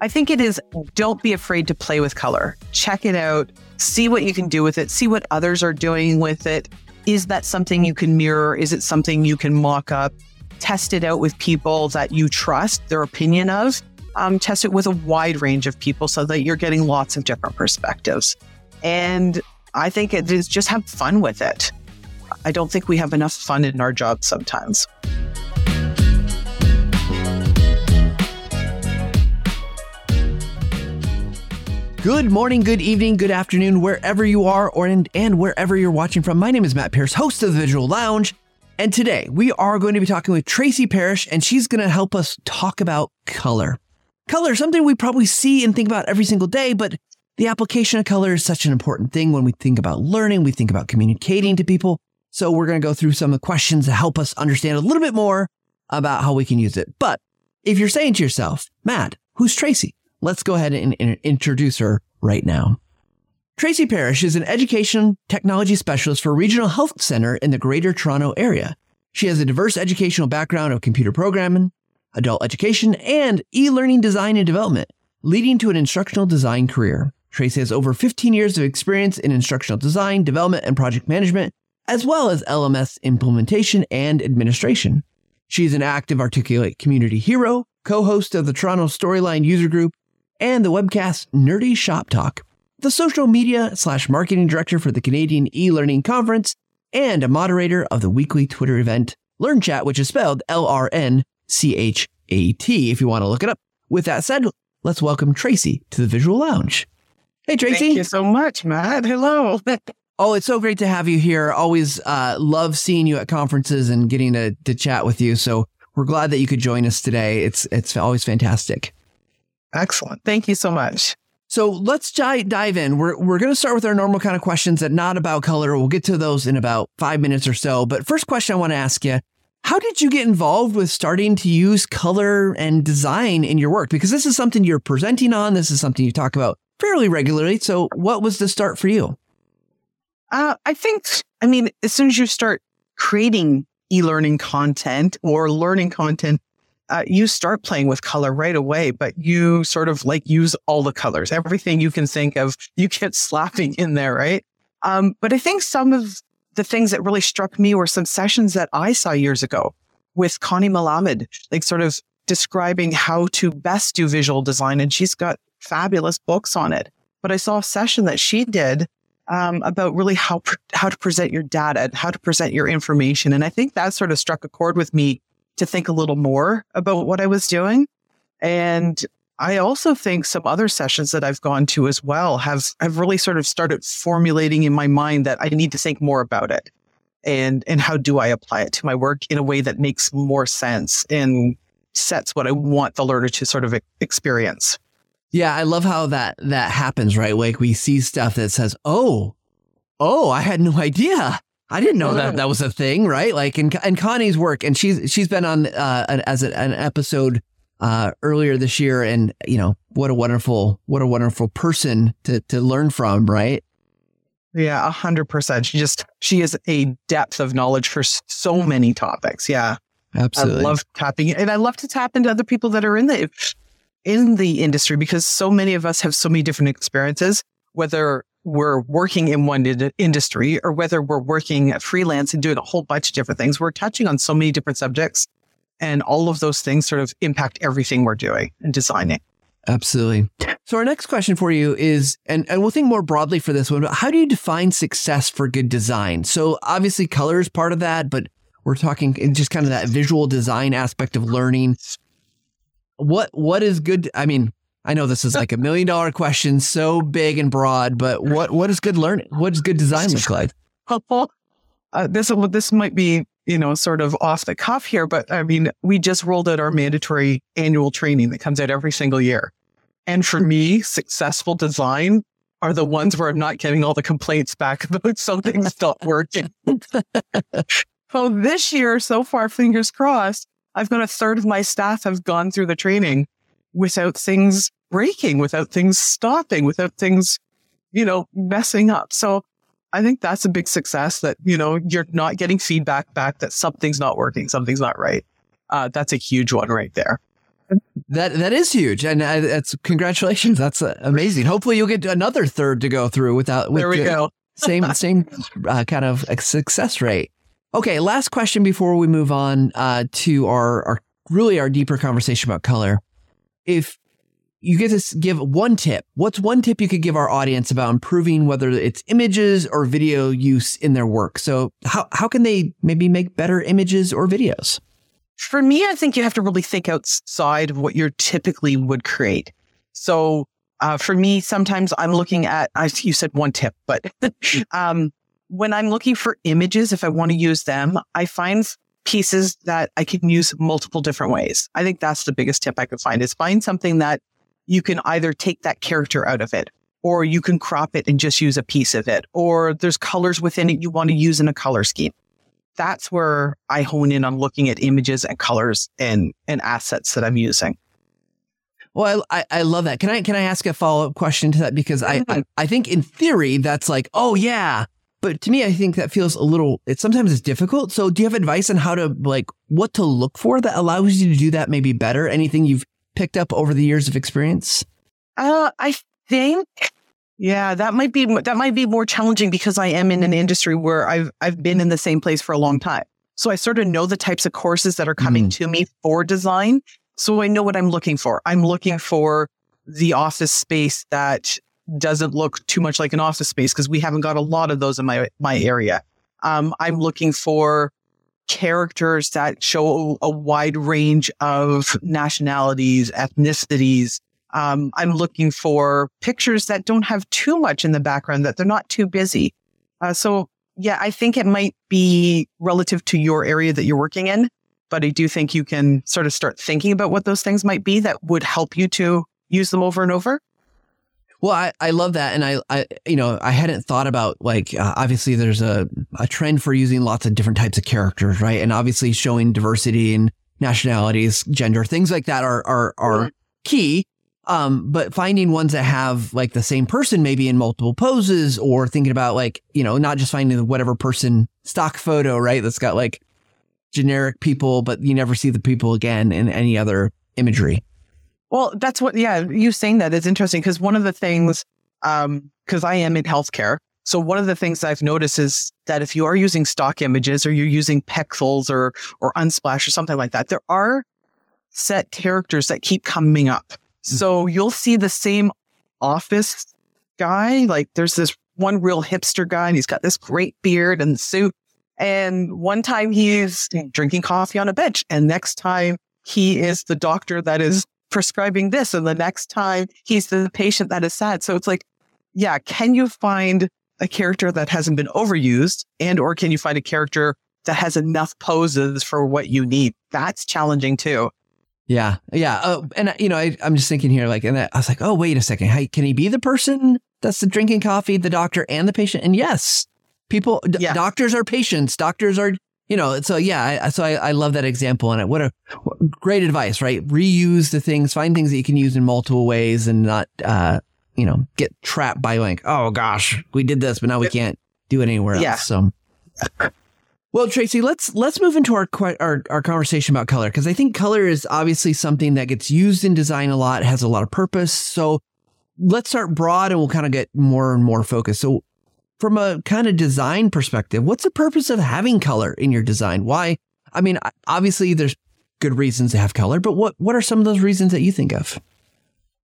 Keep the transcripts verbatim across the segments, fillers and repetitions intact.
I think it is, don't be afraid to play with color. Check it out, see what you can do with it, see what others are doing with it. Is that something you can mirror? Is it something you can mock up? Test it out with people that you trust their opinion of. Um, test it with a wide range of people so that you're getting lots of different perspectives. And I think it is just have fun with it. I don't think we have enough fun in our jobs sometimes. Good morning, good evening, good afternoon, wherever you are or and, and wherever you're watching from. My name is Matt Pierce, host of The Visual Lounge. And today we are going to be talking with Tracy Parish, and she's going to help us talk about color. Color, something we probably see and think about every single day, but the application of color is such an important thing when we think about learning, we think about communicating to people. So we're going to go through some of the questions to help us understand a little bit more about how we can use it. But if you're saying to yourself, Matt, who's Tracy? Let's go ahead and, and introduce her right now. Tracy Parish is an education technology specialist for a regional health center in the Greater Toronto Area. She has a diverse educational background of computer programming, adult education, and e-learning design and development, leading to an instructional design career. Tracy has over fifteen years of experience in instructional design, development, and project management, as well as L M S implementation and administration. She is an active Articulate community hero, co-host of the Toronto Storyline User Group, and the webcast Nerdy Shop Talk, the social media slash marketing director for the Canadian e-learning conference, and a moderator of the weekly Twitter event LearnChat, which is spelled L R N C H A T, if you want to look it up. With that said, let's welcome Tracy to the Visual Lounge. Hey, Tracy. Thank you so much, Matt. Hello. Oh, it's so great to have you here. Always uh, love seeing you at conferences and getting to, to chat with you. So we're glad that you could join us today. It's, it's always fantastic. Excellent. Thank you so much. So let's dive in. We're we're going to start with our normal kind of questions that not about color. We'll get to those in about five minutes or so. But first question I want to ask you, how did you get involved with starting to use color and design in your work? Because this is something you're presenting on. This is something you talk about fairly regularly. So what was the start for you? Uh, I think, I mean, as soon as you start creating e-learning content or learning content, Uh, you start playing with color right away, but you sort of like use all the colors, everything you can think of, you get slapping in there, right? Um, but I think some of the things that really struck me were some sessions that I saw years ago with Connie Malamed, like sort of describing how to best do visual design. And she's got fabulous books on it. But I saw a session that she did um, about really how, pr- how to present your data and how to present your information. And I think that sort of struck a chord with me to think a little more about what I was doing. And I also think some other sessions that I've gone to as well have, have really sort of started formulating in my mind that I need to think more about it. And and how do I apply it to my work in a way that makes more sense and sets what I want the learner to sort of experience. Yeah, I love how that that happens, right? Like we see stuff that says, oh, oh, I had no idea. I didn't know that that was a thing, right? Like, and and Connie's work, and she's she's been on uh, an, as a, an episode uh, earlier this year, and you know what a wonderful what a wonderful person to to learn from, right? Yeah, a hundred percent. She just she is a depth of knowledge for so many topics. Yeah, absolutely. I love tapping, and I love to tap into other people that are in the in the industry because so many of us have so many different experiences, whether we're working in one in- industry or whether we're working freelance and doing a whole bunch of different things. We're touching on so many different subjects, and all of those things sort of impact everything we're doing and designing. Absolutely. So our next question for you is, and, and we'll think more broadly for this one, but how do you define success for good design? So obviously color is part of that, but we're talking in just kind of that visual design aspect of learning. What, what is good? I mean, I know this is like a million dollar question, so big and broad, but what, what is good learning? What does good design look like? Uh, this, this might be, you know, sort of off the cuff here, but I mean, we just rolled out our mandatory annual training that comes out every single year. And for me, successful design are the ones where I'm not getting all the complaints back about something's not working. So this year, so far, fingers crossed, I've got a third of my staff have gone through the training without things breaking, without things stopping, without things, you know, messing up. So I think that's a big success that, you know, you're not getting feedback back that something's not working, something's not right. Uh, that's a huge one right there. That that is huge, and I, that's congratulations. That's uh, amazing. Hopefully, you'll get another third to go through without. With there we the, go. same same uh, kind of a success rate. Okay, last question before we move on uh, to our, our really our deeper conversation about color. If you get to give one tip, what's one tip you could give our audience about improving whether it's images or video use in their work? So how how can they maybe make better images or videos? For me, I think you have to really think outside of what you typically would create. So uh, for me, sometimes I'm looking at, I, you said one tip, but um, when I'm looking for images, if I want to use them, I find pieces that I can use multiple different ways. I think that's the biggest tip I could find is find something that you can either take that character out of it, or you can crop it and just use a piece of it, or there's colors within it you want to use in a color scheme. That's where I hone in on looking at images and colors and, and assets that I'm using. Well, I, I love that. Can I can I ask a follow-up question to that? Because I, I, I think in theory, that's like, oh, yeah. But to me, I think that feels a little, it sometimes it's difficult. So do you have advice on how to, like, what to look for that allows you to do that maybe better? Anything you've picked up over the years of experience? Uh, I think... Yeah, that might be that might be more challenging because I am in an industry where I've I've been in the same place for a long time. So I sort of know the types of courses that are coming mm. to me for design. So I know what I'm looking for. I'm looking for the office space that doesn't look too much like an office space because we haven't got a lot of those in my my area. Um, I'm looking for characters that show a wide range of nationalities, ethnicities. Um, I'm looking for pictures that don't have too much in the background, that they're not too busy. Uh, so, yeah, I think it might be relative to your area that you're working in, but I do think you can sort of start thinking about what those things might be that would help you to use them over and over. Well, I, I love that. And I, I, you know, I hadn't thought about like, uh, obviously there's a, a trend for using lots of different types of characters, right? And obviously showing diversity and nationalities, gender, things like that are are, are key. Um, but finding ones that have like the same person, maybe in multiple poses, or thinking about like, you know, not just finding the whatever person stock photo, right? That's got like generic people, but you never see the people again in any other imagery. Well, that's what, yeah, you saying that is interesting because one of the things, um, because I am in healthcare. So one of the things I've noticed is that if you are using stock images or you're using pexels or, or Unsplash or something like that, there are set characters that keep coming up. So you'll see the same office guy. Like there's this one real hipster guy and he's got this great beard and suit. And one time he's drinking coffee on a bench. And next time he is the doctor that is prescribing this. And the next time he's the patient that is sad. So it's like, yeah, can you find a character that hasn't been overused and or can you find a character that has enough poses for what you need? That's challenging too. Yeah. Yeah. Uh, and, you know, I, I'm just thinking here, like, and I was like, oh, wait a second. How, can he be the person that's the drinking coffee, the doctor and the patient? And yes, people, d- yeah. doctors are patients. Doctors are, you know, so yeah. I, so I, I love that example. And what a what, great advice, right? Reuse the things, find things that you can use in multiple ways and not, uh, you know, get trapped by like, oh gosh, we did this, but now we can't do it anywhere else. Yeah. So. Well, Tracy, let's let's move into our our, our conversation about color, because I think color is obviously something that gets used in design a lot, has a lot of purpose. So let's start broad and we'll kind of get more and more focused. So from a kind of design perspective, what's the purpose of having color in your design? Why? I mean, obviously, there's good reasons to have color, but what, what are some of those reasons that you think of?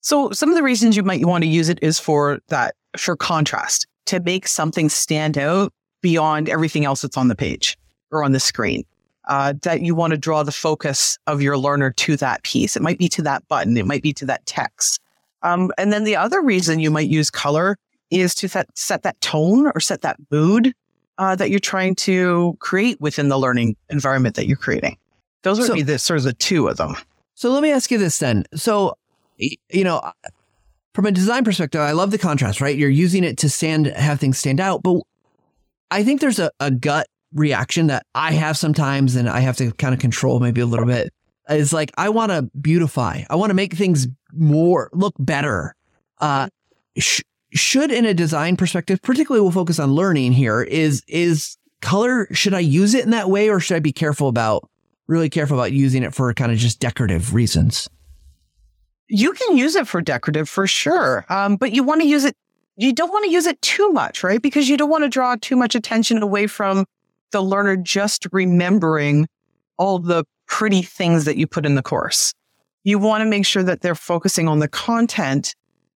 So some of the reasons you might want to use it is for that, for contrast, to make something stand out beyond everything else that's on the page or on the screen, uh, that you want to draw the focus of your learner to that piece. It might be to that button. It might be to that text. Um, and then the other reason you might use color is to set, set that tone or set that mood uh, that you're trying to create within the learning environment that you're creating. Those would so, be the sort of the two of them. So let me ask you this then. So, you know, from a design perspective, I love the contrast, right? You're using it to stand, have things stand out, but I think there's a, a gut reaction that I have sometimes and I have to kind of control maybe a little bit. It's like, I want to beautify. I want to make things more look better. Uh, sh- should in a design perspective, particularly we'll focus on learning here, is is color, should I use it in that way or should I be careful about, really careful about using it for kind of just decorative reasons? you can use it for decorative for sure, um, but you want to use it. You don't want to use it too much, right? Because you don't want to draw too much attention away from the learner just remembering all the pretty things that you put in the course. You want to make sure that they're focusing on the content,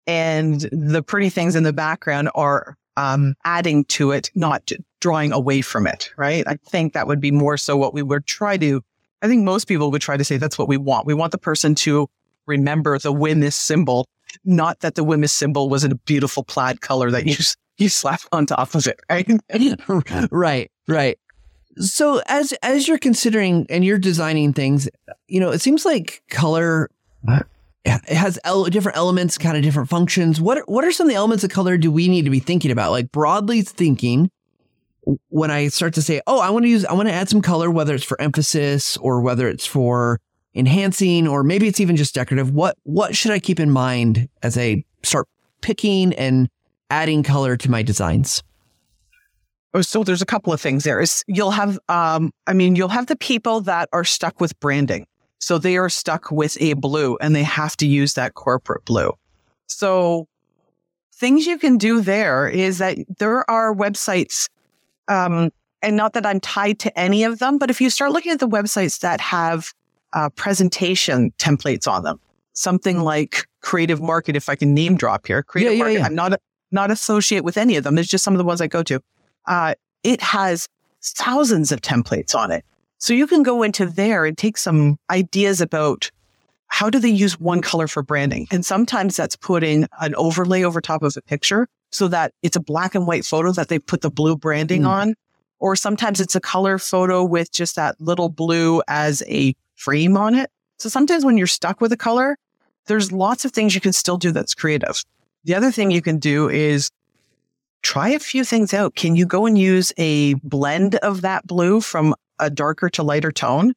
and the pretty things in the background are um, adding to it, not drawing away from it, right? I think that would be more so what we would try to, I think most people would try to say that's what we want. We want the person to remember the W M I S symbol, not that the W M I S symbol was a beautiful plaid color that you you slap on top of it, right? Right, right. So as as you're considering and you're designing things, you know, it seems like color has ele- different elements, kind of different functions. What what are some of the elements of color do we need to be thinking about? Like broadly thinking, when I start to say, oh, I want to use, I want to add some color, whether it's for emphasis or whether it's for enhancing, or maybe it's even just decorative. What what should I keep in mind as I start picking and adding color to my designs? Oh, so there's a couple of things there. Is you'll have, um, I mean, you'll have the people that are stuck with branding, so they are stuck with a blue and they have to use that corporate blue. So things you can do there is that there are websites, um, and not that I'm tied to any of them, but if you start looking at the websites that have uh, presentation templates on them, something like Creative Market, if I can name drop here, Creative yeah, yeah, Market. Yeah. I'm not not associate with any of them. It's just some of the ones I go to. Uh, it has thousands of templates on it. So you can go into there and take some ideas about how do they use one color for branding. And sometimes that's putting an overlay over top of a picture so that it's a black and white photo that they put the blue branding mm. on. Or sometimes it's a color photo with just that little blue as a frame on it. So sometimes when you're stuck with a color, there's lots of things you can still do that's creative. The other thing you can do is try a few things out. Can you go and use a blend of that blue from a darker to lighter tone?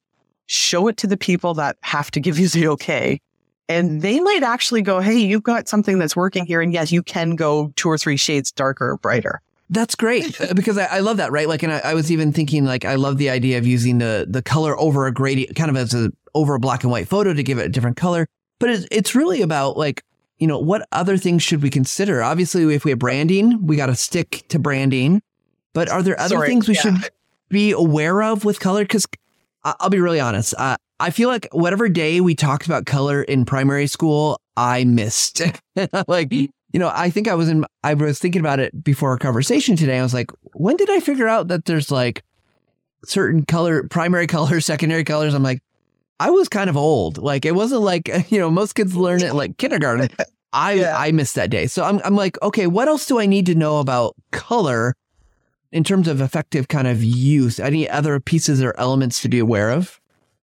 Show it to the people that have to give you the okay. And they might actually go, hey, you've got something that's working here. And yes, you can go two or three shades darker or brighter. That's great, because I, I love that, right? Like, and I, I was even thinking, like, I love the idea of using the the color over a gradient, kind of as a over a black and white photo to give it a different color. But it's, it's really about, like, you know, what other things should we consider? Obviously, if we have branding, we got to stick to branding. But are there other Sorry, things we yeah. should be aware of with color? Because I'll be really honest. Uh, I feel like whatever day we talked about color in primary school, I missed. Like, you know, I think I was in I was thinking about it before our conversation today. I was like, when did I figure out that there's like certain color, primary colors, secondary colors? I'm like, I was kind of old. Like, it wasn't like, you know, most kids learn it like kindergarten. I yeah. I missed that day. So I'm I'm like, okay, what else do I need to know about color in terms of effective kind of use? Any other pieces or elements to be aware of?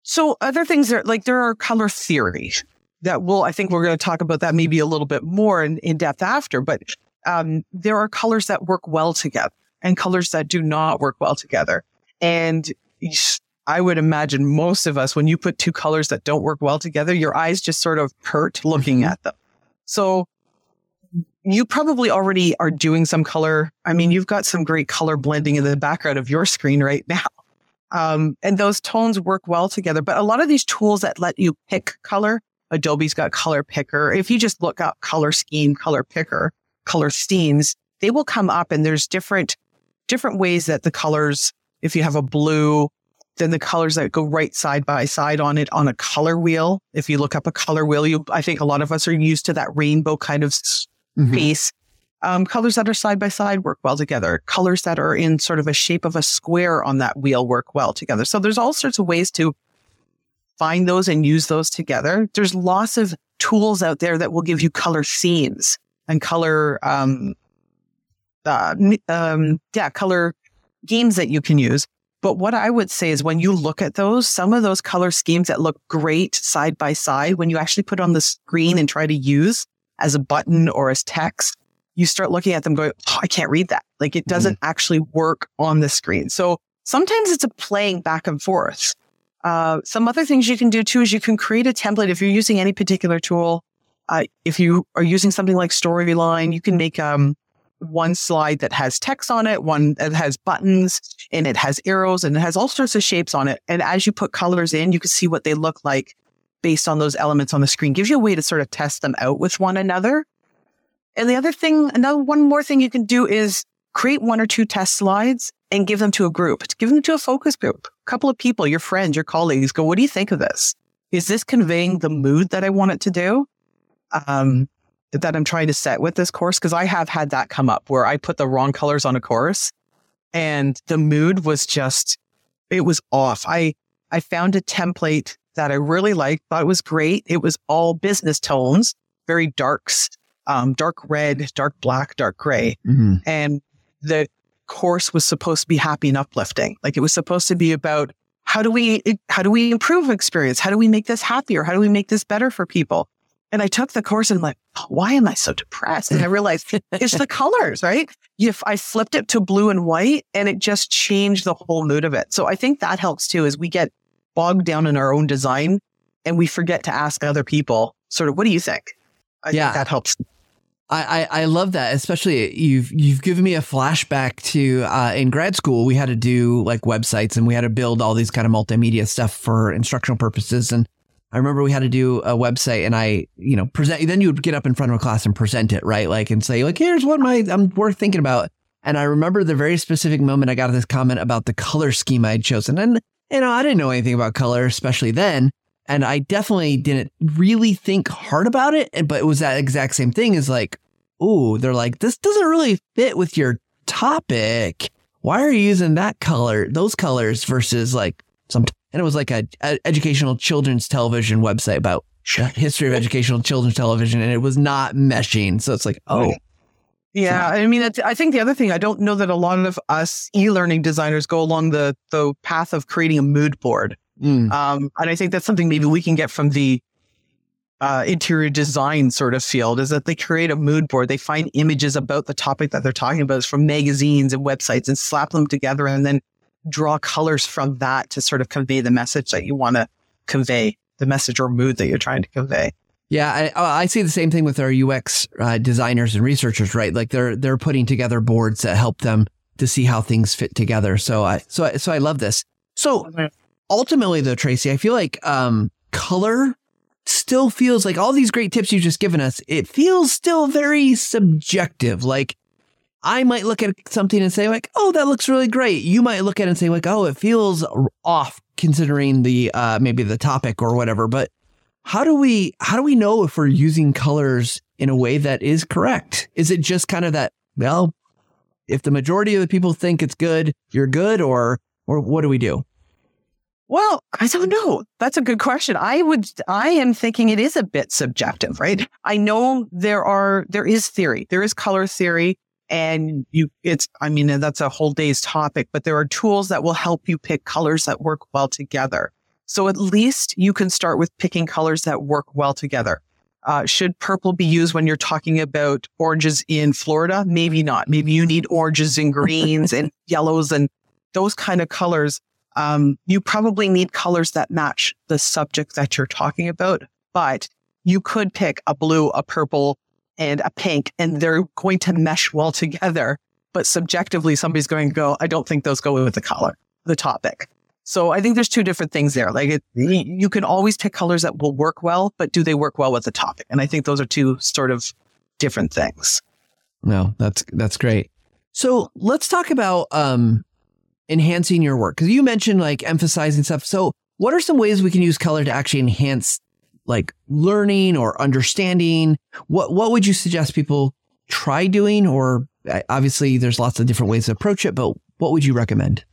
So other things that, like, there are color theory that we'll, I think we're going to talk about that maybe a little bit more in, in depth after, but um, there are colors that work well together and colors that do not work well together. And you, I would imagine most of us, when you put two colors that don't work well together, your eyes just sort of hurt looking at them. So you probably already are doing some color. I mean, you've got some great color blending in the background of your screen right now. Um, and those tones work well together. But a lot of these tools that let you pick color, Adobe's got Color Picker. If you just look up color scheme, color picker, color themes, they will come up, and there's different, different ways that the colors, if you have a blue, then the colors that go right side by side on it on a color wheel. If you look up a color wheel, you, I think a lot of us are used to that rainbow kind of space. Mm-hmm. Um, colors that are side by side work well together. Colors that are in sort of a shape of a square on that wheel work well together. So there's all sorts of ways to find those and use those together. There's lots of tools out there that will give you color themes and color, um, uh, um, yeah, color games that you can use. But what I would say is when you look at those, some of those color schemes that look great side by side, when you actually put on the screen and try to use as a button or as text, you start looking at them going, oh, I can't read that. Like, it doesn't mm-hmm. actually work on the screen. So sometimes it's a playing back and forth. Uh, some other things you can do too is you can create a template. If you're using any particular tool, uh, if you are using something like Storyline, you can make um one slide that has text on it, one that has buttons, and it has arrows, and it has all sorts of shapes on it. And as you put colors in, you can see what they look like based on those elements on the screen. Gives you a way to sort of test them out with one another. And the other thing, another one more thing you can do is create one or two test slides and give them to a group. Give them to a focus group, a couple of people, your friends, your colleagues. Go, what do you think of this? Is this conveying the mood that I want it to do? Um, that I'm trying to set with this course? Because I have had that come up where I put the wrong colors on a course and the mood was just, it was off. I, I found a template that I really liked, thought it was great. It was all business tones, very darks, um, dark red, dark black, dark gray. Mm-hmm. And the course was supposed to be happy and uplifting. Like it was supposed to be about how do we, how do we improve experience? How do we make this happier? How do we make this better for people? And I took the course and I'm like, why am I so depressed? And I realized it's the colors, right? If I flipped it to blue and white and it just changed the whole mood of it. So I think that helps too, is we get bogged down in our own design and we forget to ask other people sort of, what do you think? I yeah. think that helps. I, I, I love that, especially you've you've given me a flashback to uh, in grad school, we had to do like websites and we had to build all these kind of multimedia stuff for instructional purposes. And I remember we had to do a website and I, you know, present, then you would get up in front of a class and present it, right? Like, and say like, here's what my, I'm worth thinking about. And I remember the very specific moment I got this comment about the color scheme I'd chosen. And, you know, I didn't know anything about color, especially then. And I definitely didn't really think hard about it. But it was that exact same thing is like, oh, they're like, this doesn't really fit with your topic. Why are you using that color, those colors versus like some t- And it was like a, a educational children's television website about history of educational children's television. And it was not meshing. So it's like, oh. Yeah. I mean, it's, I think the other thing, I don't know that a lot of us e-learning designers go along the, the path of creating a mood board. Mm. Um, and I think that's something maybe we can get from the uh, interior design sort of field, is that they create a mood board. They find images about the topic that they're talking about. It's from magazines and websites and slap them together and then draw colors from that to sort of convey the message that you want to convey, the message or mood that you're trying to convey. Yeah, I, I see the same thing with our U X uh, designers and researchers, right? Like they're they're putting together boards that help them to see how things fit together. So I so I, so I love this. So ultimately, though, Tracy, I feel like um, color still feels like all these great tips you've just given us. It feels still very subjective, like. I might look at something and say like, oh, that looks really great. You might look at it and say like, oh, it feels off considering the uh, maybe the topic or whatever. But how do we how do we know if we're using colors in a way that is correct? Is it just kind of that, well, if the majority of the people think it's good, you're good, or or what do we do? Well, I don't know. That's a good question. I would, I am thinking it is a bit subjective, right? I know there are, there is theory. There is color theory. And you, it's, I mean, that's a whole day's topic, but there are tools that will help you pick colors that work well together. So at least you can start with picking colors that work well together. Uh, should purple be used when you're talking about oranges in Florida? Maybe not. Maybe you need oranges and greens and yellows and those kind of colors. Um, you probably need colors that match the subject that you're talking about, but you could pick a blue, a purple, and a pink, and they're going to mesh well together. But subjectively, somebody's going to go, I don't think those go with the color, the topic. So I think there's two different things there. Like it, you can always pick colors that will work well, but do they work well with the topic? And I think those are two sort of different things. No, that's that's great. So let's talk about um, enhancing your work. Because you mentioned like emphasizing stuff. So what are some ways we can use color to actually enhance like learning or understanding? What what would you suggest people try doing? Or obviously there's lots of different ways to approach it, but what would you recommend?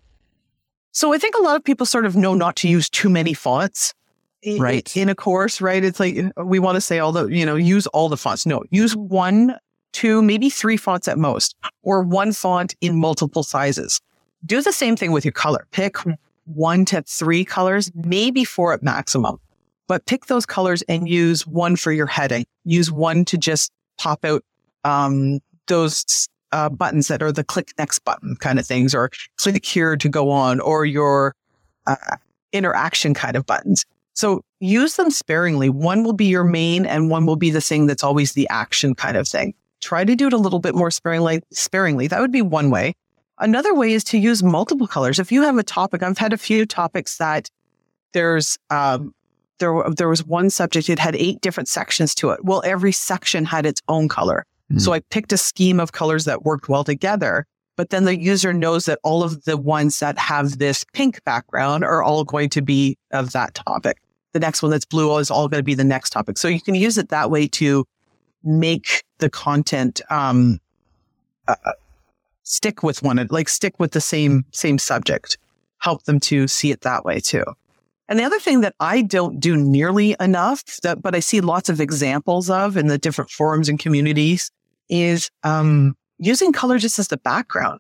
So I think a lot of people sort of know not to use too many fonts in, right. in a course, right? It's like, we want to say all the, you know, use all the fonts. No, use one, two, maybe three fonts at most, or one font in multiple sizes. Do the same thing with your color. Pick one to three colors, maybe four at maximum. But pick those colors and use one for your heading. Use one to just pop out um, those uh, buttons that are the click next button kind of things, or click here to go on, or your uh, interaction kind of buttons. So use them sparingly. One will be your main and one will be the thing that's always the action kind of thing. Try to do it a little bit more sparingly. sparingly. That would be one way. Another way is to use multiple colors. If you have a topic, I've had a few topics that there's... Um, there, there was one subject, it had eight different sections to it. Well, every section had its own color. Mm-hmm. So I picked a scheme of colors that worked well together. But then the user knows that all of the ones that have this pink background are all going to be of that topic. The next one that's blue is all going to be the next topic. So you can use it that way to make the content um, uh, stick with one, like stick with the same same subject, help them to see it that way too. And the other thing that I don't do nearly enough, that, but I see lots of examples of in the different forums and communities, is um, using color just as the background.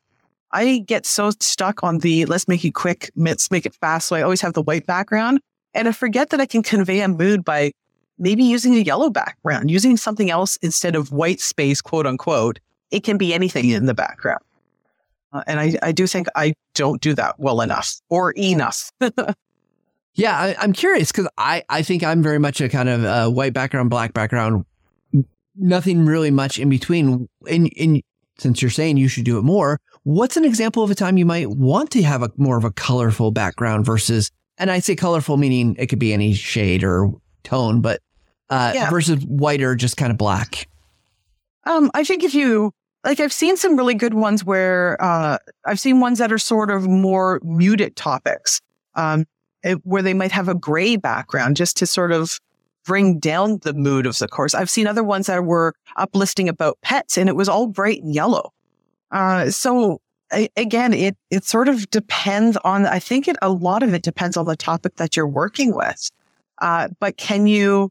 I get so stuck on the let's make it quick, let's make it fast. So I always have the white background. And I forget that I can convey a mood by maybe using a yellow background, using something else instead of white space, quote unquote. It can be anything in the background. Uh, and I, I do think I don't do that well enough or enough. Yeah, I, I'm curious because I, I think I'm very much a kind of uh, white background, black background, nothing really much in between. And, and since you're saying you should do it more, what's an example of a time you might want to have a more of a colorful background versus... And I say colorful, meaning it could be any shade or tone, but uh, yeah. versus white or just kind of black. Um, I think if you, like I've seen some really good ones where uh, I've seen ones that are sort of more muted topics um, it, where they might have a gray background just to sort of bring down the mood of the course. I've seen other ones that were uplisting about pets and it was all bright and yellow. Uh, so Again, it, it sort of depends on, I think it a lot of it depends on the topic that you're working with. Uh, but can you,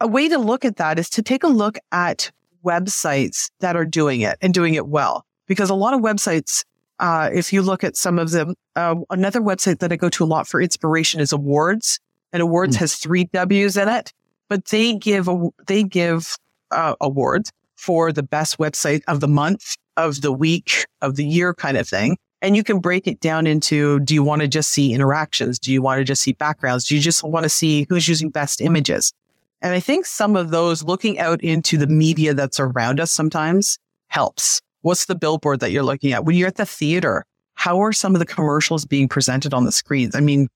a way to look at that is to take a look at websites that are doing it and doing it well. Because a lot of websites, uh, if you look at some of them, uh, another website that I go to a lot for inspiration is Awwwards. And Awwwards mm. has three W's in it, but they give, they give uh, awards for the best website of the month, of the week, of the year kind of thing. And you can break it down into, do you want to just see interactions? Do you want to just see backgrounds? Do you just want to see who's using best images? And I think some of those, looking out into the media that's around us sometimes helps. What's the billboard that you're looking at? When you're at the theater, how are some of the commercials being presented on the screens? I mean,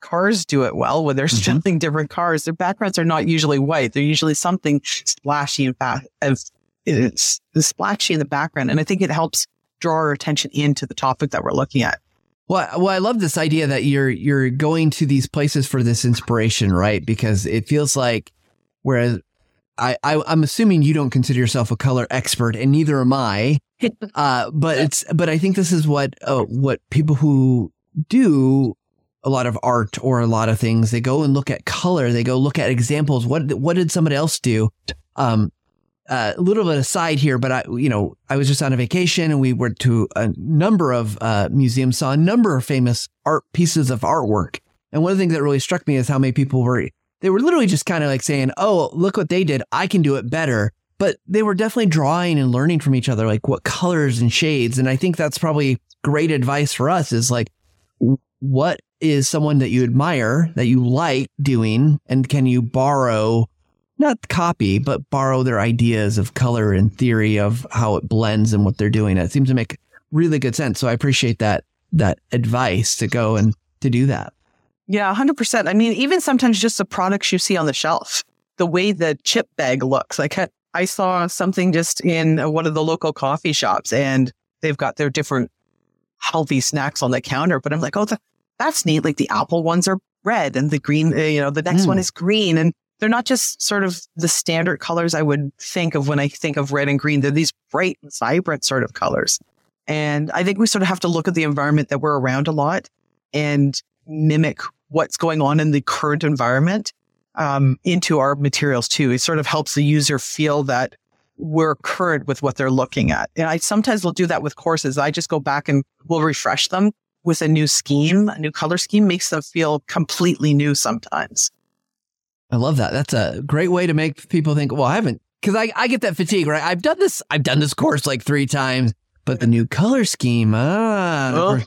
cars do it well when they're mm-hmm. selling different cars. Their backgrounds are not usually white. They're usually something splashy and fast. And it's splashy in the background. And I think it helps draw our attention into the topic that we're looking at. Well, well, I love this idea that you're you're going to these places for this inspiration, right? Because it feels like, whereas I, I, I'm assuming you don't consider yourself a color expert and neither am I. Uh, but it's but I think this is what uh, what people who do a lot of art or a lot of things, they go and look at color. They go look at examples. What, what did somebody else do? Um Uh, a little bit aside here, but I, you know, I was just on a vacation and we went to a number of uh, museums, saw a number of famous art pieces of artwork. And one of the things that really struck me is how many people were, they were literally just kind of like saying, oh, look what they did. I can do it better. But they were definitely drawing and learning from each other, like what colors and shades. And I think that's probably great advice for us is like, what is someone that you admire, that you like doing, and can you borrow not copy, but borrow their ideas of color and theory of how it blends and what they're doing. It seems to make really good sense. So I appreciate that that advice to go and to do that. Yeah, one hundred percent. I mean, even sometimes just the products you see on the shelf, the way the chip bag looks. Like I saw something just in one of the local coffee shops and they've got their different healthy snacks on the counter. But I'm like, oh, the, that's neat. Like the apple ones are red and the green, you know, the next mm. one is green. And they're not just sort of the standard colors I would think of when I think of red and green. They're these bright, vibrant sort of colors. And I think we sort of have to look at the environment that we're around a lot and mimic what's going on in the current environment um, into our materials too. It sort of helps the user feel that we're current with what they're looking at. And I sometimes will do that with courses. I just go back and we'll refresh them with a new scheme. A new color scheme makes them feel completely new sometimes. I love that. That's a great way to make people think, well, I haven't, because I, I get that fatigue, right? I've done this. I've done this course like three times, but the new color scheme. Ah, well,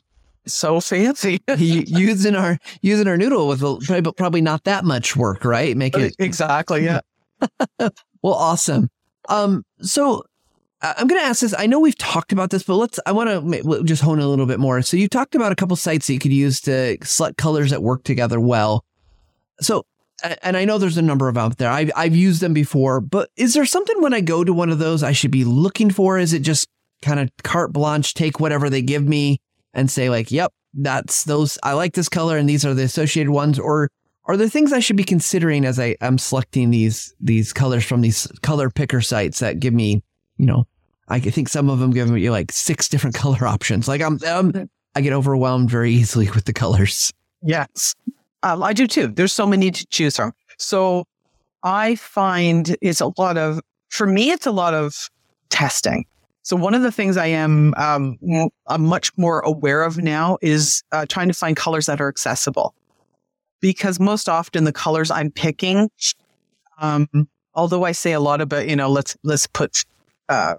so fancy. using our using our noodle with probably, probably not that much work, right? Make it. Exactly. Yeah. Well, awesome. Um, so I'm going to ask this. I know we've talked about this, but let's I want to just hone in a little bit more. So you talked about a couple sites that you could use to select colors that work together well. So and I know there's a number of them out there. I've, I've used them before, but is there something when I go to one of those I should be looking for? Is it just kind of carte blanche, take whatever they give me and say like, yep, that's those, I like this color and these are the associated ones? Or are there things I should be considering as I am selecting these these colors from these color picker sites that give me, you know, I think some of them give me like six different color options. Like I'm, um, I get overwhelmed very easily with the colors. Yes, um, I do too. There's so many to choose from. So I find it's a lot of, for me, it's a lot of testing. So one of the things I am um, I'm much more aware of now is uh, trying to find colors that are accessible. Because most often the colors I'm picking, um, although I say a lot about, you know, let's let's put uh,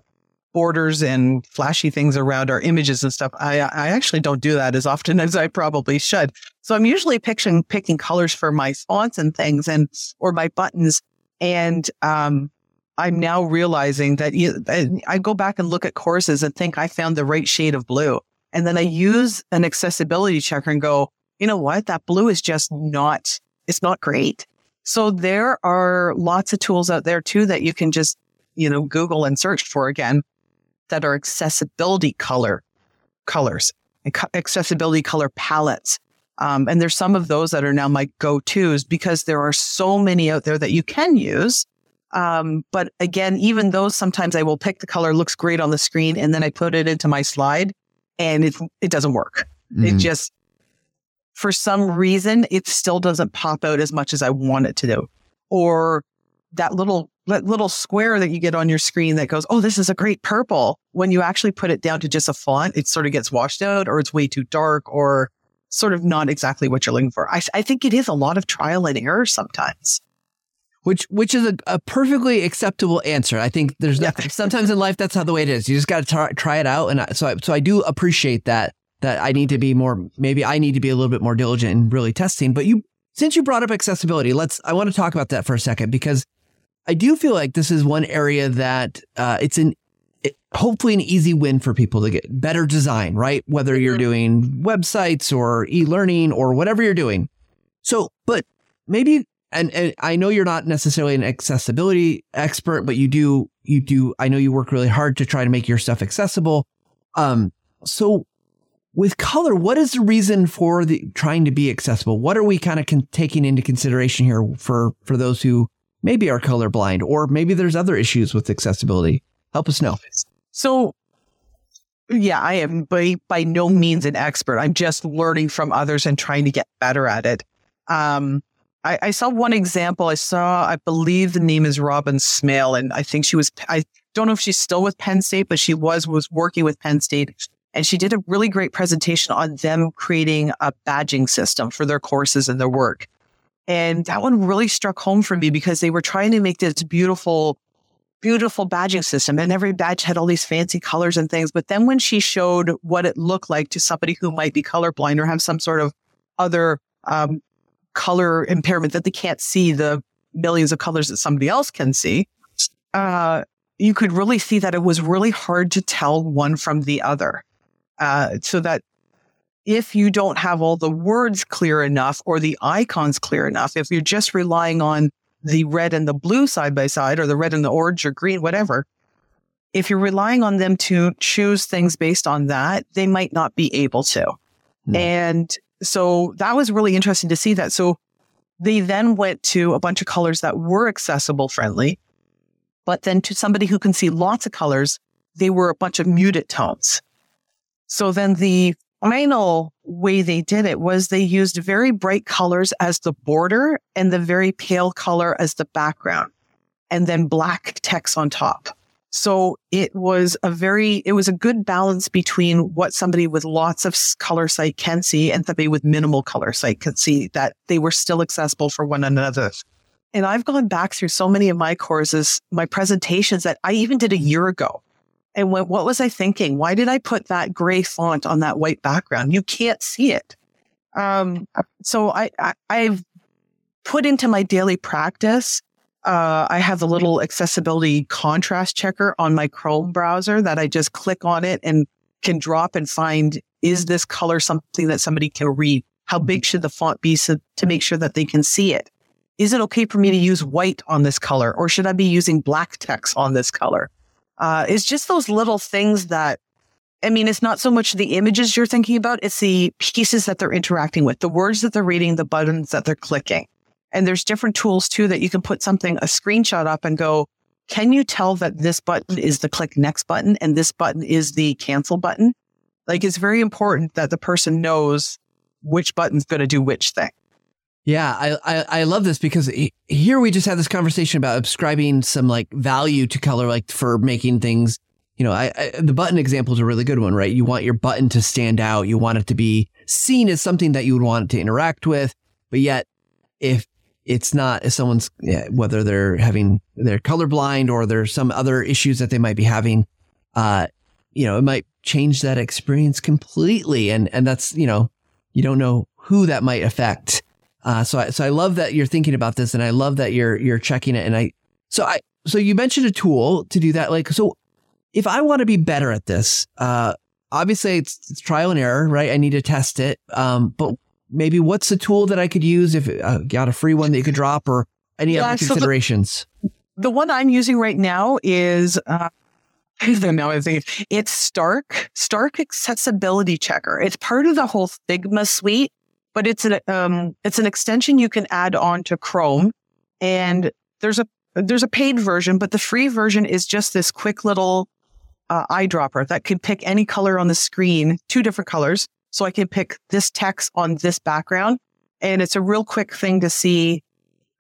borders and flashy things around our images and stuff, I, I actually don't do that as often as I probably should. So I'm usually picking picking colors for my fonts and things and or my buttons. And um, I'm now realizing that you, I go back and look at courses and think I found the right shade of blue. And then I use an accessibility checker and go, you know what, that blue is just not, it's not great. So there are lots of tools out there too that you can just, you know, Google and search for again that are accessibility color colors, accessibility color palettes. Um, and there's some of those that are now my go-tos because there are so many out there that you can use. Um, but again, even those, sometimes I will pick the color, looks great on the screen, and then I put it into my slide and it it doesn't work. Mm. It just, for some reason, it still doesn't pop out as much as I want it to do. Or that little that little square that you get on your screen that goes, oh, this is a great purple. When you actually put it down to just a font, it sort of gets washed out or it's way too dark or sort of not exactly what you're looking for. I, I think it is a lot of trial and error sometimes. Which which is a, a perfectly acceptable answer. I think there's yeah. no, sometimes in life, that's how the way it is. You just got to t- try it out. And I, so, I, so I do appreciate that. that I need to be more, maybe I need to be a little bit more diligent in really testing. But you, since you brought up accessibility, let's, I want to talk about that for a second, because I do feel like this is one area that uh, it's an, it, hopefully an easy win for people to get better design, right? Whether you're doing websites or e-learning or whatever you're doing. So, but maybe, and, and I know you're not necessarily an accessibility expert, but you do, you do, I know you work really hard to try to make your stuff accessible. Um, so with color, what is the reason for the trying to be accessible? What are we kind of con- taking into consideration here for, for those who maybe are colorblind or maybe there's other issues with accessibility? Help us know. So, yeah, I am by, by no means an expert. I'm just learning from others and trying to get better at it. Um, I, I saw one example. I saw, I believe the name is Robin Smale, and I think she was, I don't know if she's still with Penn State, but she was was working with Penn State. And she did a really great presentation on them creating a badging system for their courses and their work. And that one really struck home for me because they were trying to make this beautiful, beautiful badging system. And every badge had all these fancy colors and things. But then when she showed what it looked like to somebody who might be colorblind or have some sort of other um, color impairment that they can't see the millions of colors that somebody else can see, uh, you could really see that it was really hard to tell one from the other. Uh, so that if you don't have all the words clear enough or the icons clear enough, if you're just relying on the red and the blue side by side or the red and the orange or green, whatever, if you're relying on them to choose things based on that, they might not be able to. Mm. And so that was really interesting to see that. So they then went to a bunch of colors that were accessible friendly, but then to somebody who can see lots of colors, they were a bunch of muted tones. So then the final way they did it was they used very bright colors as the border and the very pale color as the background and then black text on top. So it was a very, it was a good balance between what somebody with lots of color sight can see and somebody with minimal color sight can see, that they were still accessible for one another. And I've gone back through so many of my courses, my presentations that I even did a year ago. And went, what was I thinking? Why did I put that gray font on that white background? You can't see it. Um, so I, I, I've put into my daily practice, uh, I have a little accessibility contrast checker on my Chrome browser that I just click on it and can drop and find, is this color something that somebody can read? How big should the font be so, to make sure that they can see it? Is it okay for me to use white on this color? Or should I be using black text on this color? Uh, it's just those little things that, I mean, it's not so much the images you're thinking about, it's the pieces that they're interacting with, the words that they're reading, the buttons that they're clicking. And there's different tools too that you can put something, a screenshot up and go, can you tell that this button is the click next button and this button is the cancel button? Like, it's very important that the person knows which button's going to do which thing. Yeah, I, I I love this because here we just had this conversation about ascribing some like value to color, like for making things, you know, I, I the button example is a really good one, right? You want your button to stand out. You want it to be seen as something that you would want to interact with. But yet, if it's not, if someone's, yeah, whether they're having, they're colorblind or there's some other issues that they might be having, uh, you know, it might change that experience completely. And, and that's, you know, you don't know who that might affect. Uh, so, I, so I love that you're thinking about this, and I love that you're you're checking it. And I, so I, so you mentioned a tool to do that. Like, so if I want to be better at this, uh, obviously it's, it's trial and error, right? I need to test it. Um, but maybe what's the tool that I could use if uh, you got a free one that you could drop, or any yeah, other considerations? So the, the one I'm using right now is uh, I don't know. I think it's Stark Stark Accessibility Checker. It's part of the whole Figma suite. But it's an um, it's an extension you can add on to Chrome, and there's a there's a paid version, but the free version is just this quick little uh, eyedropper that can pick any color on the screen, two different colors. So I can pick this text on this background, and it's a real quick thing to see.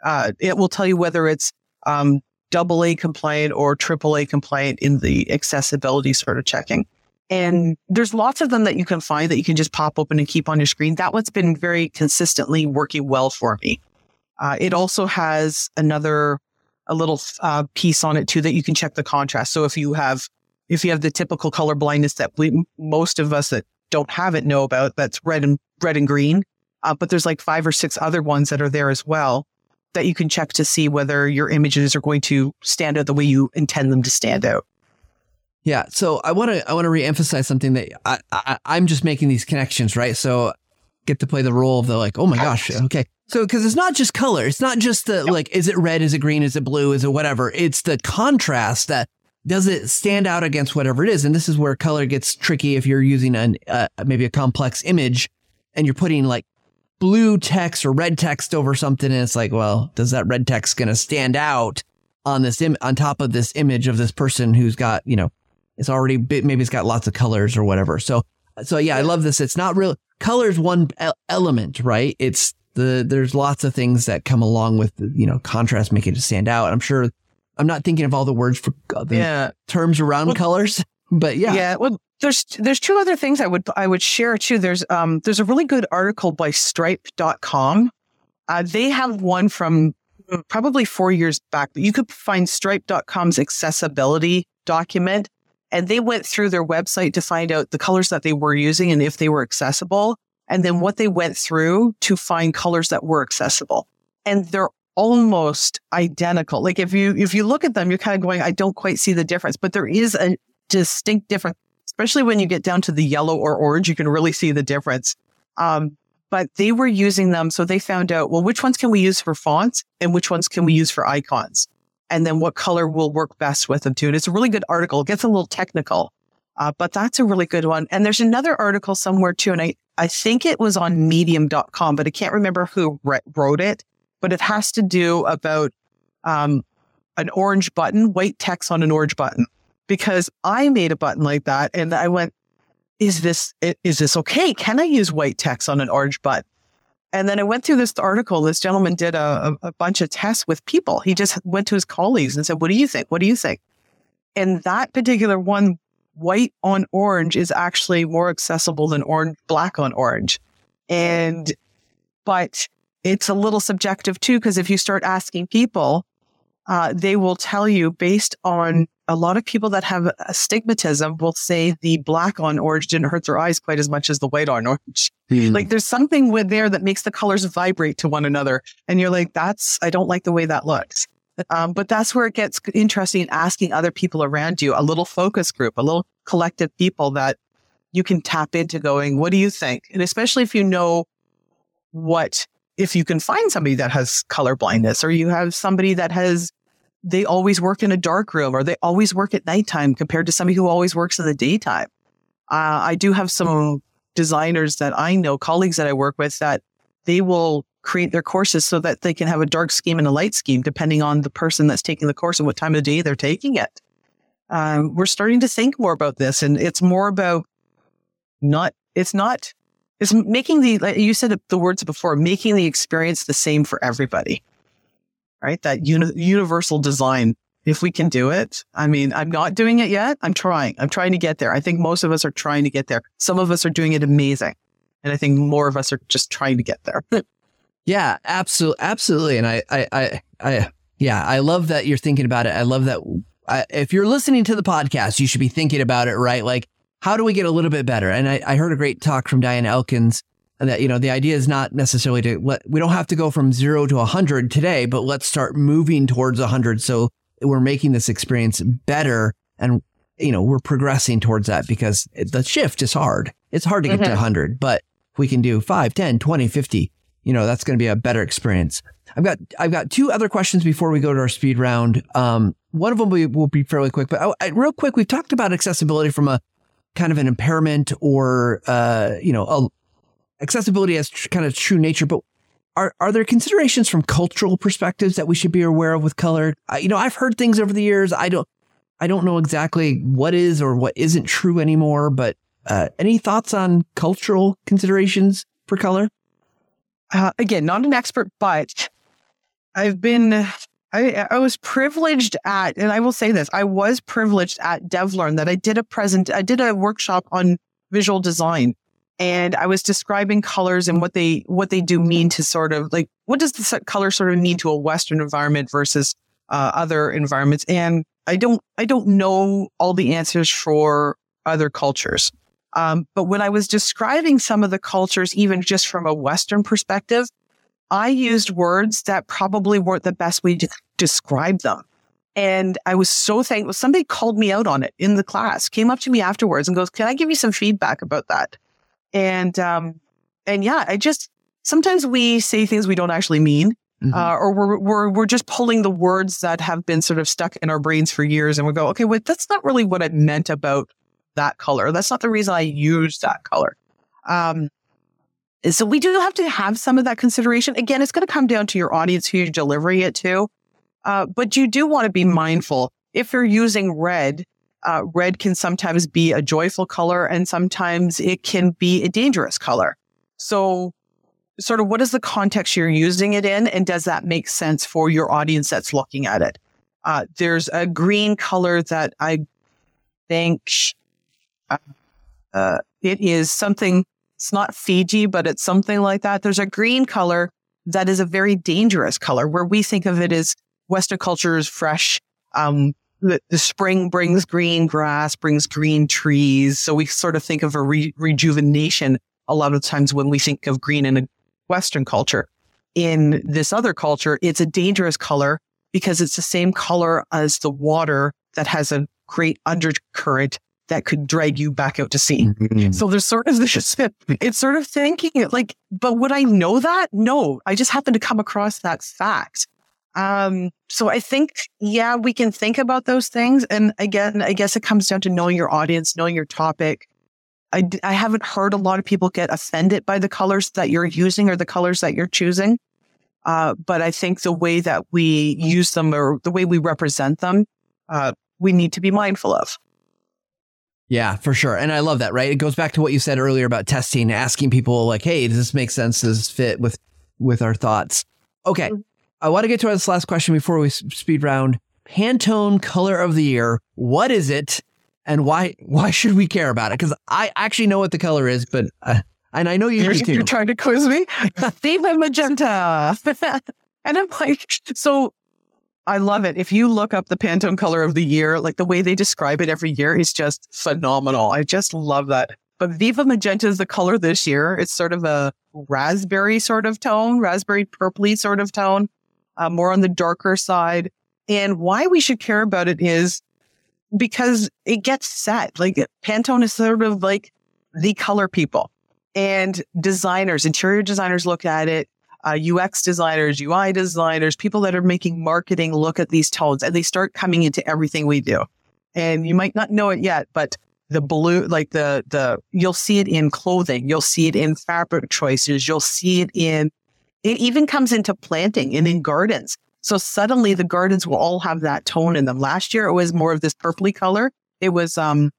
Uh, it will tell you whether it's um, double A compliant or triple A compliant in the accessibility sort of checking. And there's lots of them that you can find that you can just pop open and keep on your screen. That one's been very consistently working well for me. Uh, it also has another, a little uh, piece on it too that you can check the contrast. So if you have, if you have the typical color blindness that we, most of us that don't have it know about, that's red and red and green. Uh, but there's like five or six other ones that are there as well that you can check to see whether your images are going to stand out the way you intend them to stand out. Yeah. So I want to I want to reemphasize something that I, I, I'm just making these connections, right? So get to play the role of the like, oh, my gosh. OK, so because it's not just color. It's not just the like, is it red? Is it green? Is it blue? Is it whatever? It's the contrast that does it stand out against whatever it is. And this is where color gets tricky if you're using an uh, maybe a complex image and you're putting like blue text or red text over something. And it's like, well, does that red text going to stand out on this im- on top of this image of this person who's got, you know, it's already bit, maybe it's got lots of colors or whatever. So, so yeah, I love this. It's not real. Color's one element, right? It's the, there's lots of things that come along with, you know, contrast, making it stand out. I'm sure I'm not thinking of all the words for the yeah. terms around well, colors, but yeah. Yeah. Well, there's, there's two other things I would, I would share too. There's, um, there's a really good article by stripe dot com. Uh, they have one from probably four years back, but you could find stripe dot com's accessibility document. And they went through their website to find out the colors that they were using and if they were accessible, and then what they went through to find colors that were accessible. And they're almost identical. Like if you if you look at them, you're kind of going, I don't quite see the difference. But there is a distinct difference, especially when you get down to the yellow or orange, you can really see the difference. Um, but they were using them. So they found out, well, which ones can we use for fonts and which ones can we use for icons? And then what color will work best with them too. And it's a really good article. It gets a little technical, uh, but that's a really good one. And there's another article somewhere too. And I, I think it was on medium dot com, but I can't remember who re- wrote it. But it has to do about um, an orange button, white text on an orange button. Because I made a button like that and I went, is this is this okay? Can I use white text on an orange button? And then I went through this article. This gentleman did a, a bunch of tests with people. He just went to his colleagues and said, what do you think? What do you think? And that particular one, white on orange, is actually more accessible than orange, black on orange. And, but it's a little subjective too, because if you start asking people, uh, they will tell you based on a lot of people that have astigmatism will say the black on orange didn't hurt their eyes quite as much as the white on orange. Mm. Like there's something with there that makes the colors vibrate to one another. And you're like, that's, I don't like the way that looks. Um, but that's where it gets interesting in asking other people around you, a little focus group, a little collective people that you can tap into going, what do you think? And especially if you know what if you can find somebody that has color blindness, or you have somebody that has, they always work in a dark room, or they always work at nighttime compared to somebody who always works in the daytime. Uh, I do have some designers that I know, colleagues that I work with, that they will create their courses so that they can have a dark scheme and a light scheme, depending on the person that's taking the course and what time of day they're taking it. Um, we're starting to think more about this, and it's more about not, it's not, it's making the, like you said the words before, making the experience the same for everybody, right? That uni- universal design. If we can do it, I mean, I'm not doing it yet. I'm trying. I'm trying to get there. I think most of us are trying to get there. Some of us are doing it amazing. And I think more of us are just trying to get there. Yeah, absolutely. Absolutely. And I, I, I, I, yeah, I love that you're thinking about it. I love that. I, if you're listening to the podcast, you should be thinking about it, right? Like, how do we get a little bit better? And I, I heard a great talk from Diane Elkins that, you know, the idea is not necessarily to, let, we don't have to go from zero to one hundred today, but let's start moving towards one hundred. So we're making this experience better, and, you know, we're progressing towards that, because the shift is hard. It's hard to get mm-hmm. to one hundred, but if we can do five, ten, twenty, fifty, you know, that's going to be a better experience. I've got, I've got two other questions before we go to our speed round. Um, one of them will be, will be fairly quick, but I, I, real quick, we've talked about accessibility from a kind of an impairment, or, uh, you know, a, accessibility as tr- kind of true nature, but Are are there considerations from cultural perspectives that we should be aware of with color? I, you know, I've heard things over the years. I don't, I don't know exactly what is or what isn't true anymore. But uh, any thoughts on cultural considerations for color? Uh, again, not an expert, but I've been, I, I was privileged at, and I will say this, I was privileged at DevLearn that I did a present, I did a workshop on visual design. And I was describing colors and what they what they do mean to sort of like, what does the color sort of mean to a Western environment versus uh, other environments? And I don't I don't know all the answers for other cultures. Um, but when I was describing some of the cultures, even just from a Western perspective, I used words that probably weren't the best way to describe them. And I was so thankful. Somebody called me out on it in the class, came up to me afterwards and goes, "Can I give you some feedback about that?" And, um, and yeah, I just, sometimes we say things we don't actually mean, mm-hmm. uh, or we're, we're, we're just pulling the words that have been sort of stuck in our brains for years. And we go, okay, wait, that's not really what I meant about that color. That's not the reason I used that color. Um, so we do have to have some of that consideration. Again, it's going to come down to your audience, who you're delivering it to. Uh, but you do want to be mindful if you're using red. Uh, red can sometimes be a joyful color, and sometimes it can be a dangerous color. So sort of what is the context you're using it in, and does that make sense for your audience that's looking at it? Uh, there's a green color that I think uh, uh, it is something, it's not Fiji, but it's something like that. There's a green color that is a very dangerous color, where we think of it as Western culture is fresh, um, The, the spring brings green grass, brings green trees. So we sort of think of a re- rejuvenation a lot of times when we think of green in a Western culture. In this other culture, it's a dangerous color because it's the same color as the water that has a great undercurrent that could drag you back out to sea. Mm-hmm. So there's sort of this, it's sort of thinking it like, but would I know that? No, I just happened to come across that fact. Um, so I think, yeah, we can think about those things. And again, I guess it comes down to knowing your audience, knowing your topic. I, I haven't heard a lot of people get offended by the colors that you're using or the colors that you're choosing. Uh, but I think the way that we use them, or the way we represent them, uh, we need to be mindful of. Yeah, for sure. And I love that, right? It goes back to what you said earlier about testing, asking people like, hey, does this make sense? Does this fit with, with our thoughts? Okay. Mm-hmm. I want to get to this last question before we speed round. Pantone color of the year. What is it, and why? Why should we care about it? Because I actually know what the color is, but uh, and I know you you're, do too. You're trying to quiz me. Viva Magenta, and I'm like, so I love it. If you look up the Pantone color of the year, like the way they describe it every year is just phenomenal. I just love that. But Viva Magenta is the color this year. It's sort of a raspberry sort of tone, raspberry purpley sort of tone. Uh, more on the darker side. And why we should care about it is because it gets set. Like Pantone is sort of like the color people, and designers, interior designers look at it. uh, U X designers, U I designers, people that are making marketing look at these tones, and they start coming into everything we do. And you might not know it yet, but the blue, like the, the, you'll see it in clothing. You'll see it in fabric choices. You'll see it in, it even comes into planting and in gardens. So suddenly the gardens will all have that tone in them. Last year, it was more of this purpley color. It was, um,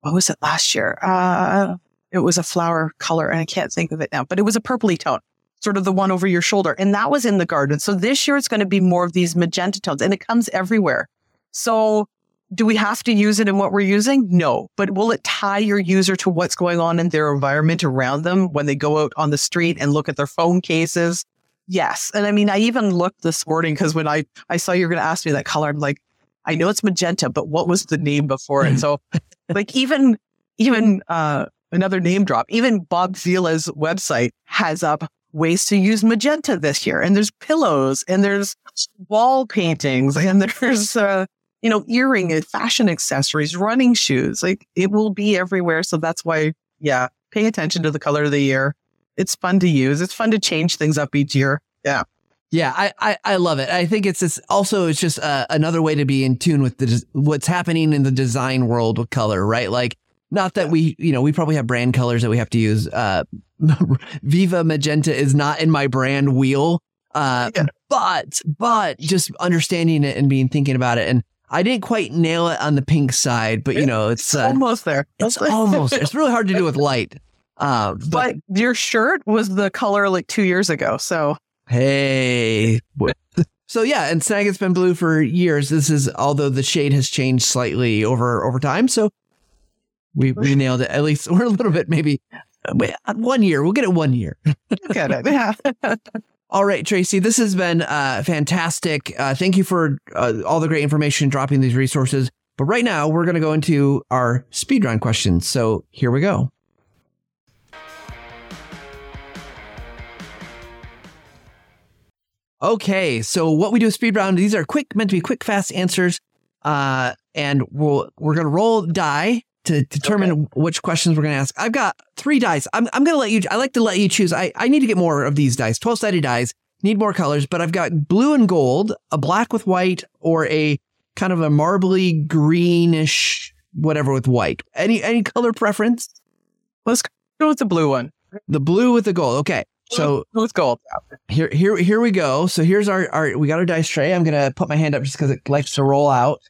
what was it last year? Uh, it was a flower color and I can't think of it now, but it was a purpley tone, sort of the one over your shoulder. And that was in the garden. So this year it's going to be more of these magenta tones, and it comes everywhere. So do we have to use it in what we're using? No, but will it tie your user to what's going on in their environment around them when they go out on the street and look at their phone cases? Yes. And I mean, I even looked this morning because when I, I saw you were going to ask me that color, I'm like, I know it's magenta, but what was the name before it? So like even, even uh, another name drop, even Bob Zila's website has up ways to use magenta this year. And there's pillows and there's wall paintings and there's, uh, you know, earring and fashion accessories, running shoes, like it will be everywhere. So that's why, yeah, pay attention to the color of the year. It's fun to use. It's fun to change things up each year. Yeah. Yeah, I, I, I love it. I think it's, it's also, it's just uh, another way to be in tune with the, what's happening in the design world with color, right? Like, not that we, you know, we probably have brand colors that we have to use. Uh, Viva Magenta is not in my brand wheel, uh, yeah. but, but just understanding it and being thinking about it. And I didn't quite nail it on the pink side, but you know, it's, it's uh, almost there. It's almost there. It's really hard to do with light. Uh, but, but your shirt was the color like two years ago. So, hey. So, yeah. And Snagit's been blue for years. This is, although the shade has changed slightly over, over time. So we, we nailed it. At least we're a little bit, maybe one year. We'll get it one year. Got it. Yeah. All right, Tracy, this has been uh, fantastic. Uh, thank you for uh, all the great information, dropping these resources. But right now, we're going to go into our speed round questions. So here we go. Okay, so what we do is speed round. These are quick, meant to be quick, fast answers. Uh, and we'll, we're going to roll die to determine okay. which questions we're going to ask. I've got three dice. I'm I'm going to let you, I like to let you choose. I, I need to get more of these dice, twelve-sided dice, need more colors, but I've got blue and gold, a black with white, or a kind of a marbly greenish whatever with white. Any any color preference? Let's go with the blue one. The blue with the gold. Okay. So with gold. Here, here, here we go. So here's our, our we got our dice tray. I'm going to put my hand up just because it likes to roll out.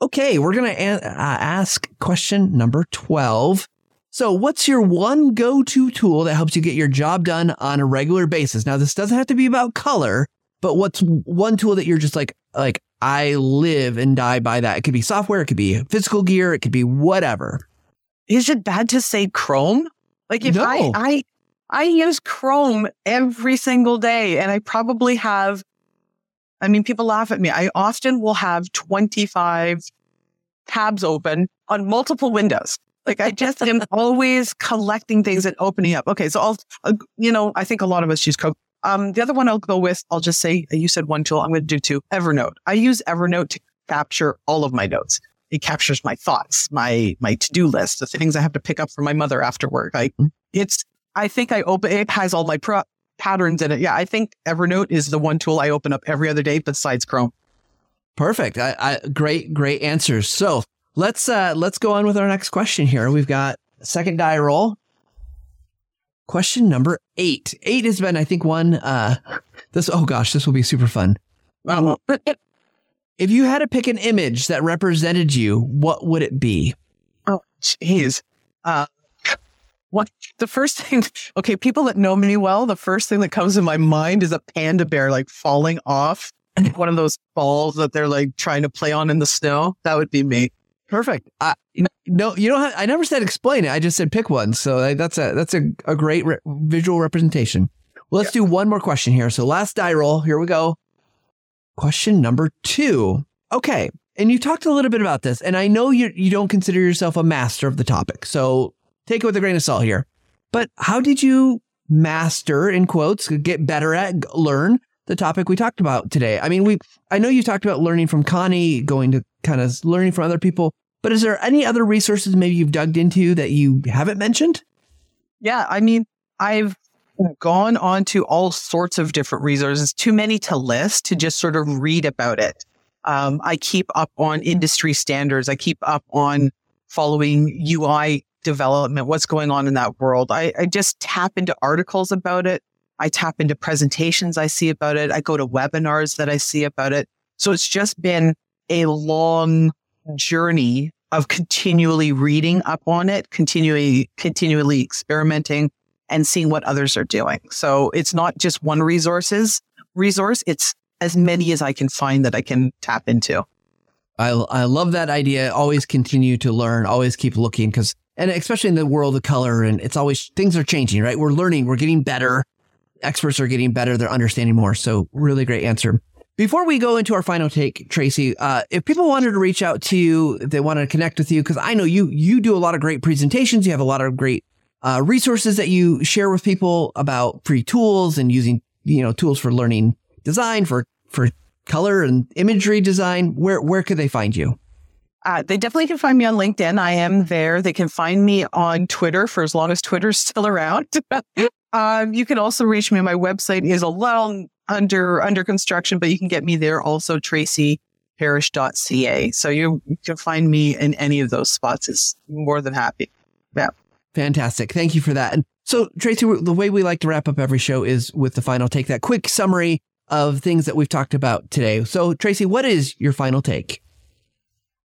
Okay, we're going to an- uh, ask question number twelve. So what's your one go-to tool that helps you get your job done on a regular basis? Now, this doesn't have to be about color, but what's one tool that you're just like, like I live and die by that? It could be software. It could be physical gear. It could be whatever. Is it bad to say Chrome? Like if no. I... I- I use Chrome every single day, and I probably have, I mean, people laugh at me. I often will have twenty-five tabs open on multiple windows. Like I just am always collecting things and opening up. Okay. So I'll, uh, you know, I think a lot of us use Chrome. Um, the other one I'll go with, I'll just say, you said one tool, I'm going to do two, Evernote. I use Evernote to capture all of my notes. It captures my thoughts, my, my to-do list, the things I have to pick up for my mother after work. Like it's, I think I open, it has all my pro- patterns in it. Yeah, I think Evernote is the one tool I open up every other day besides Chrome. Perfect. I, I, great, great answers. So let's uh, let's go on with our next question here. We've got second die roll. Question number eight. Eight has been, I think, one. Uh, this oh gosh, this will be super fun. Um, if you had to pick an image that represented you, what would it be? Oh, geez. Uh, What the first thing, okay, people that know me well, the first thing that comes to my mind is a panda bear like falling off one of those balls that they're like trying to play on in the snow. That would be me. Perfect. I, no, you don't have, I never said explain it. I just said pick one. So that's a that's a, a great re- visual representation. Well, let's yeah. do one more question here. So last die roll. Here we go. Question number two. Okay. And you talked a little bit about this, and I know you you don't consider yourself a master of the topic. So take it with a grain of salt here. But how did you master, in quotes, get better at, learn the topic we talked about today? I mean, we I know you talked about learning from Connie, going to kind of learning from other people. But is there any other resources maybe you've dug into that you haven't mentioned? Yeah, I mean, I've gone on to all sorts of different resources, too many to list, to just sort of read about it. Um, I keep up on industry standards. I keep up on following U I development, what's going on in that world. I, I just tap into articles about it. I tap into presentations I see about it. I go to webinars that I see about it. So it's just been a long journey of continually reading up on it, continually, continually experimenting and seeing what others are doing. So it's not just one resources resource. It's as many as I can find that I can tap into. I, I love that idea. Always continue to learn, always keep looking, because, and especially in the world of color, and it's always, things are changing, right? We're learning, we're getting better. Experts are getting better. They're understanding more. So really great answer. Before we go into our final take, Tracy, uh, if people wanted to reach out to you, they want to connect with you, because I know you you do a lot of great presentations. You have a lot of great uh, resources that you share with people about free tools and using, you know, tools for learning design, for for color and imagery design. Where where could they find you? Uh, they definitely can find me on LinkedIn. I am there. They can find me on Twitter for as long as Twitter's still around. Um, you can also reach me. My website is a little under under construction, but you can get me there also, tracy parish dot c a. So you, you can find me in any of those spots. It's more than happy. Yeah. Fantastic. Thank you for that. And so, Tracy, the way we like to wrap up every show is with the final take, that quick summary of things that we've talked about today. So, Tracy, what is your final take?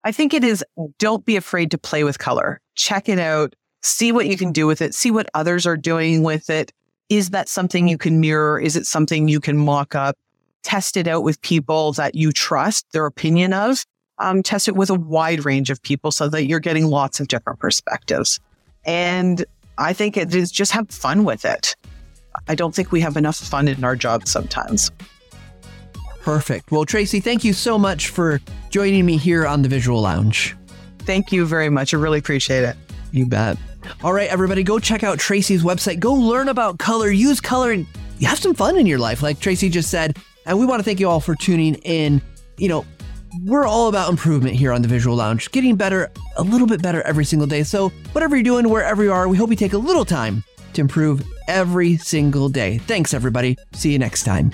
I think it is, don't be afraid to play with color. Check it out. See what you can do with it. See what others are doing with it. Is that something you can mirror? Is it something you can mock up? Test it out with people that you trust their opinion of. Um, test it with a wide range of people so that you're getting lots of different perspectives. And I think it is just have fun with it. I don't think we have enough fun in our jobs sometimes. Perfect. Well, Tracy, thank you so much for joining me here on The Visual Lounge. Thank you very much. I really appreciate it. You bet. All right, everybody, go check out Tracy's website. Go learn about color, use color, and have some fun in your life, like Tracy just said. And we want to thank you all for tuning in. You know, we're all about improvement here on The Visual Lounge, getting better, a little bit better every single day. So whatever you're doing, wherever you are, we hope you take a little time to improve every single day. Thanks, everybody. See you next time.